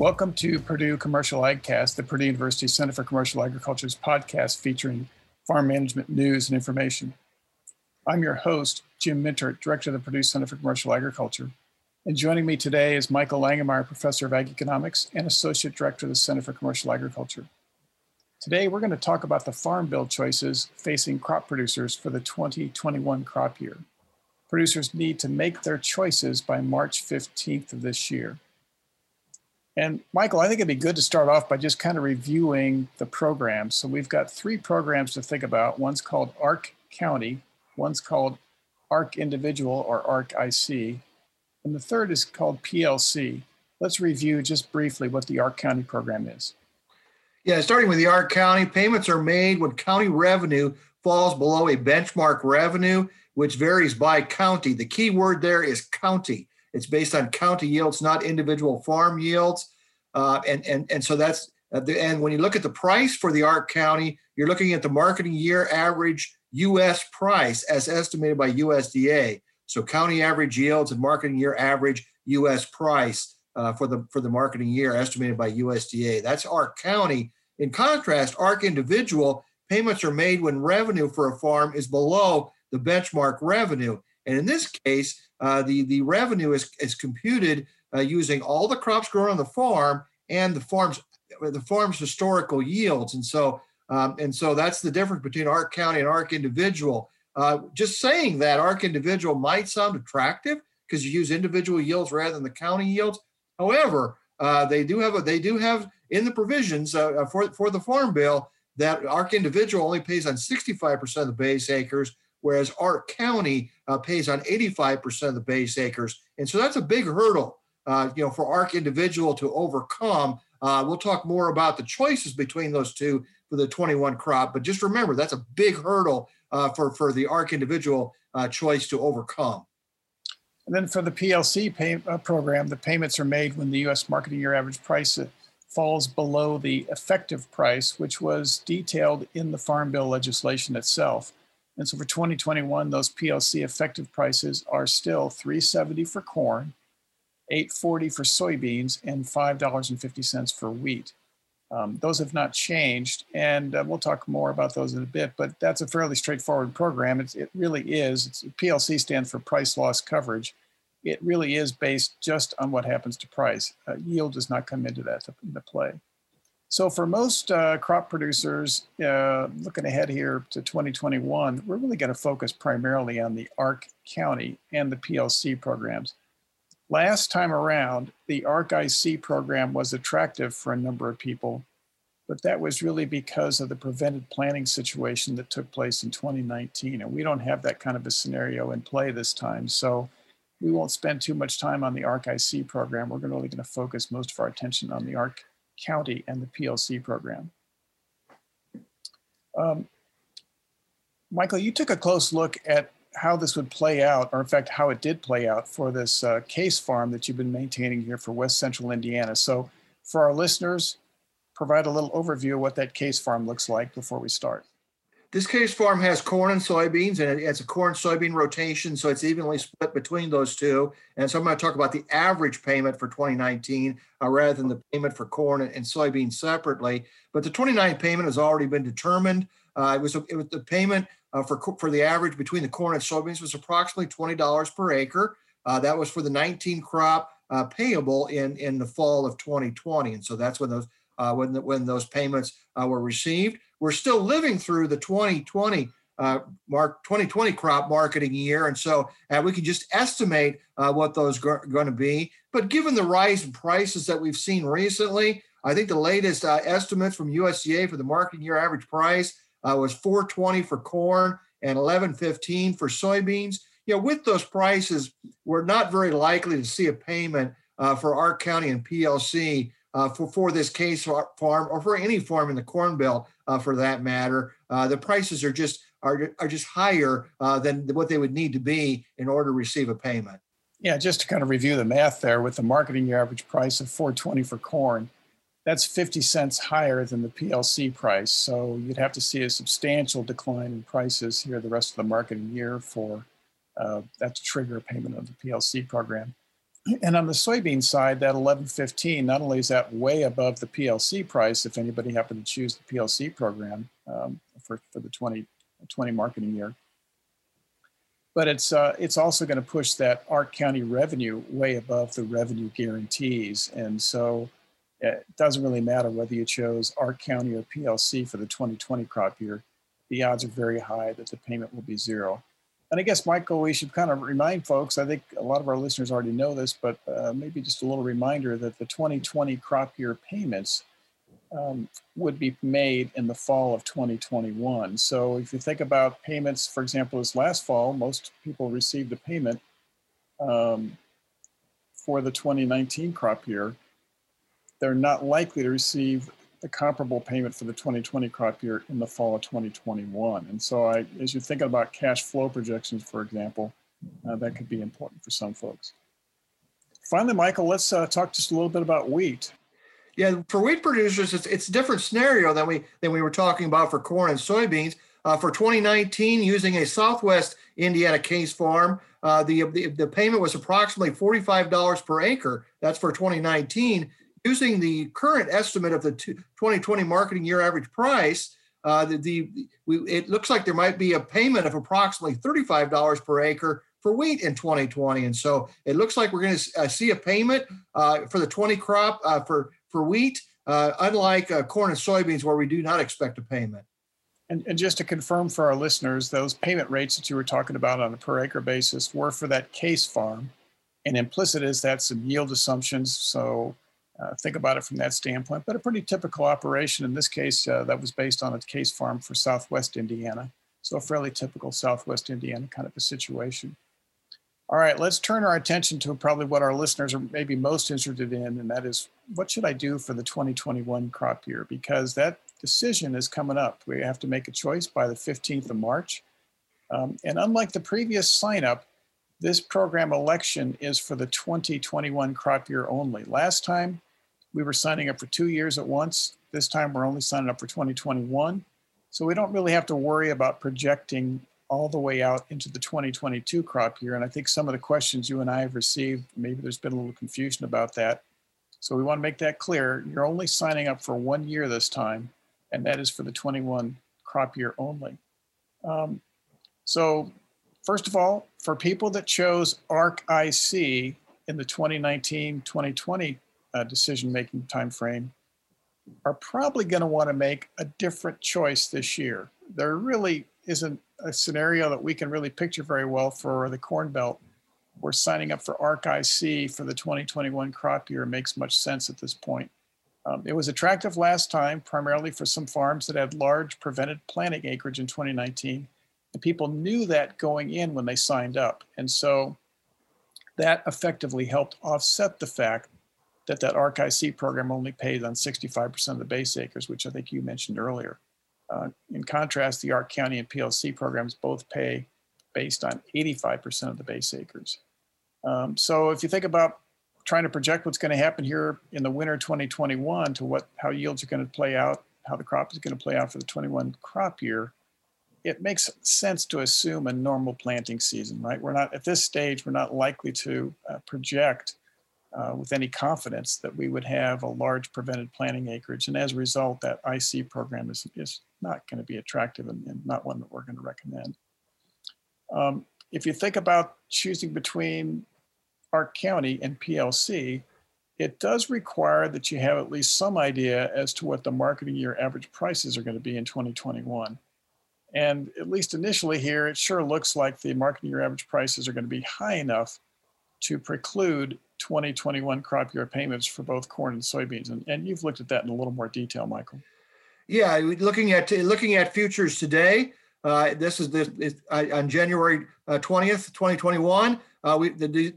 Welcome to Purdue Commercial AgCast, the Purdue University Center for Commercial Agriculture's podcast featuring farm management news and information. I'm your host, Jim Mintert, Director of the Purdue Center for Commercial Agriculture. And joining me today is Michael Langemeier, Professor of Ag Economics and Associate Director of the Center for Commercial Agriculture. Today, we're going to talk about the farm bill choices facing crop producers for the 2021 crop year. Producers need to make their choices by March 15th of this year. And Michael, I think it'd be good to start off by just kind of reviewing the programs. So we've got three programs to think about. One's called ARC County, one's called ARC Individual or ARC IC, and the third is called PLC. Let's review just briefly what the ARC County program is. Yeah, starting with the ARC County, payments are made when county revenue falls below a benchmark revenue, which varies by county. The key word there is county. It's based on county yields, not individual farm yields. So that's at the end. When you look at the price for the ARC County, you're looking at the marketing year average U.S. price as estimated by USDA. So county average yields and marketing year average U.S. price for the marketing year estimated by USDA. That's ARC County. In contrast, ARC Individual, payments are made when revenue for a farm is below the benchmark revenue. And in this case, the revenue is computed using all the crops grown on the farm and the farm's historical yields. And so that's the difference between ARC County and ARC Individual. Just saying that ARC Individual might sound attractive because you use individual yields rather than the county yields. However, they do have in the provisions for the farm bill that ARC Individual only pays on 65% of the base acres, whereas ARC County pays on 85% of the base acres. And so that's a big hurdle for ARC Individual to overcome. We'll talk more about the choices between those two for the 21 crop, but just remember that's a big hurdle for the ARC Individual choice to overcome. And then for the PLC program, the payments are made when the U.S. marketing year average price falls below the effective price, which was detailed in the Farm Bill legislation itself. And so for 2021, those PLC effective prices are still $3.70 for corn, $8.40 for soybeans, and $5.50 for wheat. Those have not changed, and we'll talk more about those in a bit, but that's a fairly straightforward program. It really is. PLC stands for price loss coverage. It really is based just on what happens to price. Yield does not come into play. So for most crop producers, looking ahead here to 2021, we're really going to focus primarily on the ARC County and the PLC programs. Last time around, the ARC IC program was attractive for a number of people, but that was really because of the prevented planting situation that took place in 2019. And we don't have that kind of a scenario in play this time. So we won't spend too much time on the ARC IC program. We're really going to focus most of our attention on the ARC County and the PLC program. Michael, you took a close look at how this would play out, or in fact, how it did play out for this case farm that you've been maintaining here for West Central Indiana. So for our listeners, provide a little overview of what that case farm looks like before we start. This case farm has corn and soybeans, and it's a corn-soybean rotation, so it's evenly split between those two. And so I'm going to talk about the average payment for 2019 rather than the payment for corn and soybeans separately. But the 29 payment has already been determined. It was the payment for the average between the corn and soybeans was approximately $20 per acre. That was for the 19 crop payable in the fall of 2020, and so that's when those payments were received. We're still living through the 2020 crop marketing year, and so we can just estimate what those are going to be. But given the rise in prices that we've seen recently, I think the latest estimates from USDA for the marketing year average price was $4.20 for corn and $11.15 for soybeans. You know, with those prices, we're not very likely to see a payment for ARC County and PLC for this case farm or for any farm in the Corn Belt for that matter. The prices are just higher than what they would need to be in order to receive a payment. Yeah, just to kind of review the math there, with the marketing year average price of $4.20 for corn, that's 50 cents higher than the PLC price. So you'd have to see a substantial decline in prices here the rest of the marketing year for that to trigger a payment of the PLC program. And on the soybean side, that $11.15, not only is that way above the PLC price, if anybody happened to choose the PLC program for the 2020 marketing year, but it's also going to push that ARC County revenue way above the revenue guarantees. And so it doesn't really matter whether you chose ARC County or PLC for the 2020 crop year, the odds are very high that the payment will be zero. And I guess, Michael, we should kind of remind folks, I think a lot of our listeners already know this, but maybe just a little reminder that the 2020 crop year payments would be made in the fall of 2021. So if you think about payments, for example, this last fall, most people received a payment for the 2019 crop year. They're not likely to receive the comparable payment for the 2020 crop year in the fall of 2021. And so as you're thinking about cash flow projections, for example, that could be important for some folks. Finally, Michael, let's talk just a little bit about wheat. Yeah, for wheat producers, it's a different scenario than we were talking about for corn and soybeans. For 2019, using a Southwest Indiana case farm, the payment was approximately $45 per acre. That's for 2019. Using the current estimate of the 2020 marketing year average price, it looks like there might be a payment of approximately $35 per acre for wheat in 2020. And so it looks like we're going to see a payment for the 20 crop for wheat, unlike corn and soybeans, where we do not expect a payment. And just to confirm for our listeners, those payment rates that you were talking about on a per acre basis were for that case farm. And implicit is that some yield assumptions. So think about it from that standpoint, but a pretty typical operation. In this case, that was based on a case farm for Southwest Indiana. So a fairly typical Southwest Indiana kind of a situation. All right, let's turn our attention to probably what our listeners are maybe most interested in, and that is, what should I do for the 2021 crop year? Because that decision is coming up. We have to make a choice by the 15th of March. And unlike the previous sign-up, this program election is for the 2021 crop year only. Last time, we were signing up for 2 years at once. This time we're only signing up for 2021. So we don't really have to worry about projecting all the way out into the 2022 crop year. And I think some of the questions you and I have received, maybe there's been a little confusion about that. So we want to make that clear. You're only signing up for 1 year this time, and that is for the 21 crop year only. So first of all, for people that chose ARC IC in the 2019-2020 decision-making timeframe, are probably going to want to make a different choice this year. There really isn't a scenario that we can really picture very well for the Corn Belt. We're signing up for ARC IC for the 2021 crop year. It makes much sense at this point. It was attractive last time, primarily for some farms that had large prevented planting acreage in 2019, and people knew that going in when they signed up. And so that effectively helped offset the fact that ARC IC program only pays on 65% of the base acres, which I think you mentioned earlier. In contrast, the ARC County and PLC programs both pay based on 85% of the base acres. So if you think about trying to project what's going to happen here in the winter 2021 to how yields are going to play out, how the crop is going to play out for the 21 crop year, it makes sense to assume a normal planting season, right? We're not, at this stage, we're not likely to project with any confidence that we would have a large prevented planting acreage. And as a result, that IC program is not going to be attractive and not one that we're going to recommend. If you think about choosing between ARC County and PLC, it does require that you have at least some idea as to what the marketing year average prices are going to be in 2021. And at least initially here, it sure looks like the marketing year average prices are going to be high enough to preclude 2021 crop year payments for both corn and soybeans. And you've looked at that in a little more detail, Michael. Yeah, looking at futures today, on January 20th, 2021,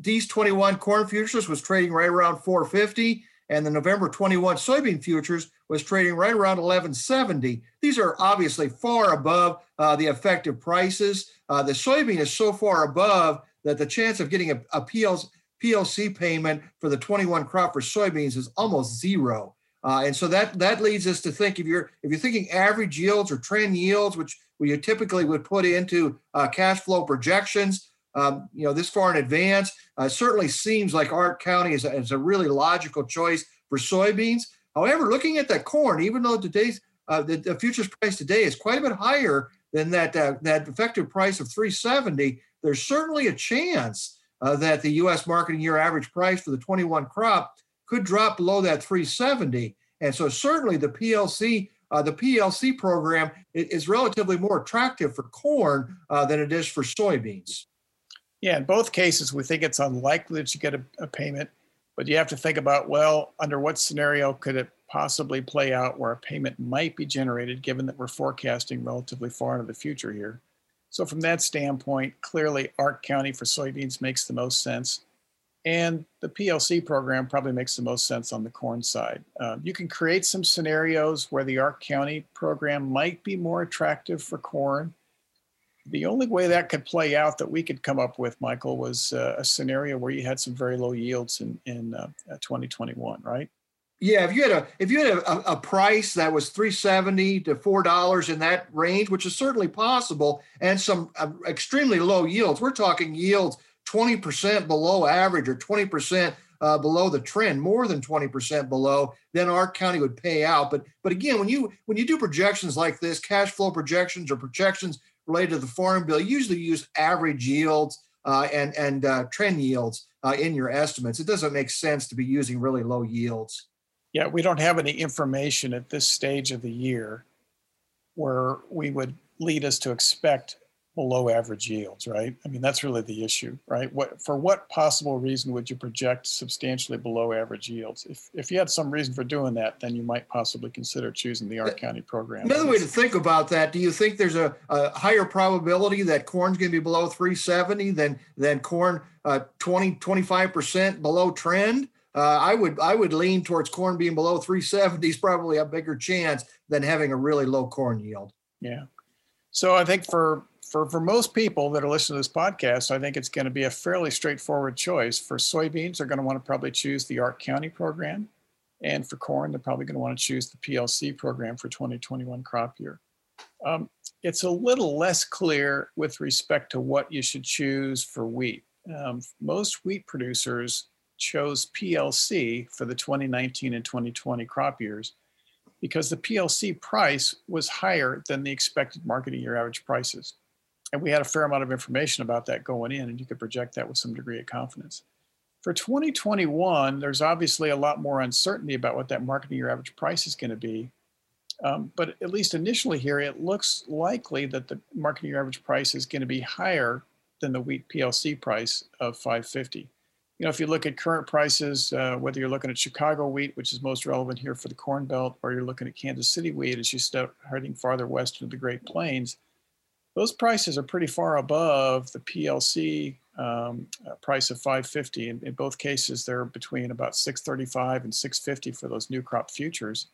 these 21 corn futures was trading right around $4.50, and the November 21 soybean futures was trading right around $11.70. These are obviously far above the effective prices. The soybean is so far above that the chance of getting a PLC payment for the 21 crop for soybeans is almost zero. And so that leads us to think, if you're thinking average yields or trend yields, which you typically would put into cash flow projections, this far in advance. Certainly seems like ARC County is a really logical choice for soybeans. However, looking at that corn, even though today's the futures price today is quite a bit higher than that effective price of $3.70, there's certainly a chance that the U.S. marketing year average price for the 21 crop could drop below that $3.70. And so certainly the PLC program is relatively more attractive for corn than it is for soybeans. Yeah, in both cases, we think it's unlikely that you get a payment, but you have to think about, well, under what scenario could it possibly play out where a payment might be generated, given that we're forecasting relatively far into the future here. So from that standpoint, clearly ARC County for soybeans makes the most sense. And the PLC program probably makes the most sense on the corn side. You can create some scenarios where the ARC County program might be more attractive for corn. The only way that could play out that we could come up with, Michael, was a scenario where you had some very low yields in 2021, right? Yeah, if you had a price that was $3.70 to $4 in that range, which is certainly possible, and some extremely low yields, we're talking yields 20% below average or 20% below the trend, more than 20% below, then ARC County would pay out. But again, when you do projections like this, cash flow projections or projections related to the Farm Bill, you usually use average yields and trend yields in your estimates. It doesn't make sense to be using really low yields. Yeah, we don't have any information at this stage of the year where we would lead us to expect below average yields, right? I mean, that's really the issue, right? For what possible reason would you project substantially below average yields? If you had some reason for doing that, then you might possibly consider choosing the ARC County program. Another way to think about that, do you think there's a higher probability that corn's going to be below $3.70 than corn 20-25% below trend? I would lean towards corn being below $3.70 is probably a bigger chance than having a really low corn yield. Yeah. So I think for most people that are listening to this podcast, I think it's going to be a fairly straightforward choice. For soybeans, they're going to want to probably choose the ARC County program. And for corn, they're probably going to want to choose the PLC program for 2021 crop year. It's a little less clear with respect to what you should choose for wheat. Most wheat producers chose PLC for the 2019 and 2020 crop years because the PLC price was higher than the expected marketing year average prices. And we had a fair amount of information about that going in, and you could project that with some degree of confidence. For 2021, there's obviously a lot more uncertainty about what that marketing year average price is going to be. But at least initially here, it looks likely that the marketing year average price is going to be higher than the wheat PLC price of $5.50. You know, if you look at current prices, whether you're looking at Chicago wheat, which is most relevant here for the Corn Belt, or you're looking at Kansas City wheat as you start heading farther west into the Great Plains, those prices are pretty far above the PLC price of $5.50. In both cases, they're between about $6.35 and $6.50 for those new crop futures.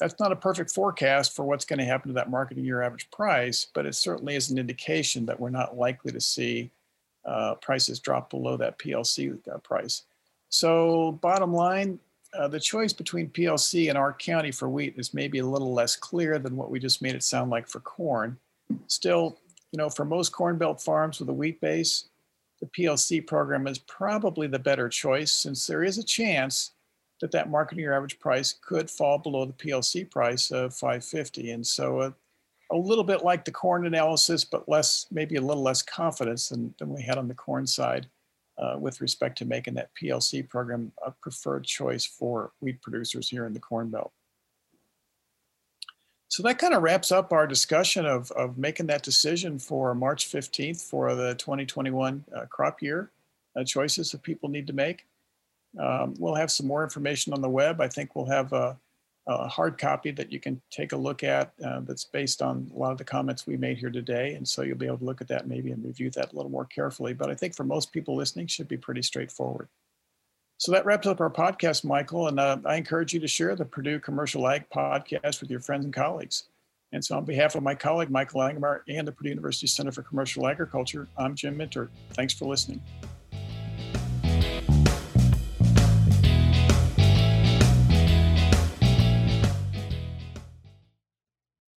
That's not a perfect forecast for what's going to happen to that marketing year average price, but it certainly is an indication that we're not likely to see prices drop below that PLC price. So bottom line, the choice between PLC and ARC County for wheat is maybe a little less clear than what we just made it sound like for corn. Still, you know, for most Corn Belt farms with a wheat base, the PLC program is probably the better choice, since there is a chance that that marketing year average price could fall below the PLC price of $5.50. And so a little bit like the corn analysis, but less, maybe a little less confidence than we had on the corn side with respect to making that PLC program a preferred choice for wheat producers here in the Corn Belt. So that kind of wraps up our discussion of making that decision for March 15th for the 2021 crop year choices that people need to make. We'll have some more information on the web. I think we'll have a hard copy that you can take a look at that's based on a lot of the comments we made here today. And so you'll be able to look at that maybe and review that a little more carefully. But I think for most people listening, it should be pretty straightforward. So that wraps up our podcast, Michael. And I encourage you to share the Purdue Commercial Ag podcast with your friends and colleagues. And so on behalf of my colleague, Michael Langemeier, and the Purdue University Center for Commercial Agriculture, I'm Jim Mintert. Thanks for listening.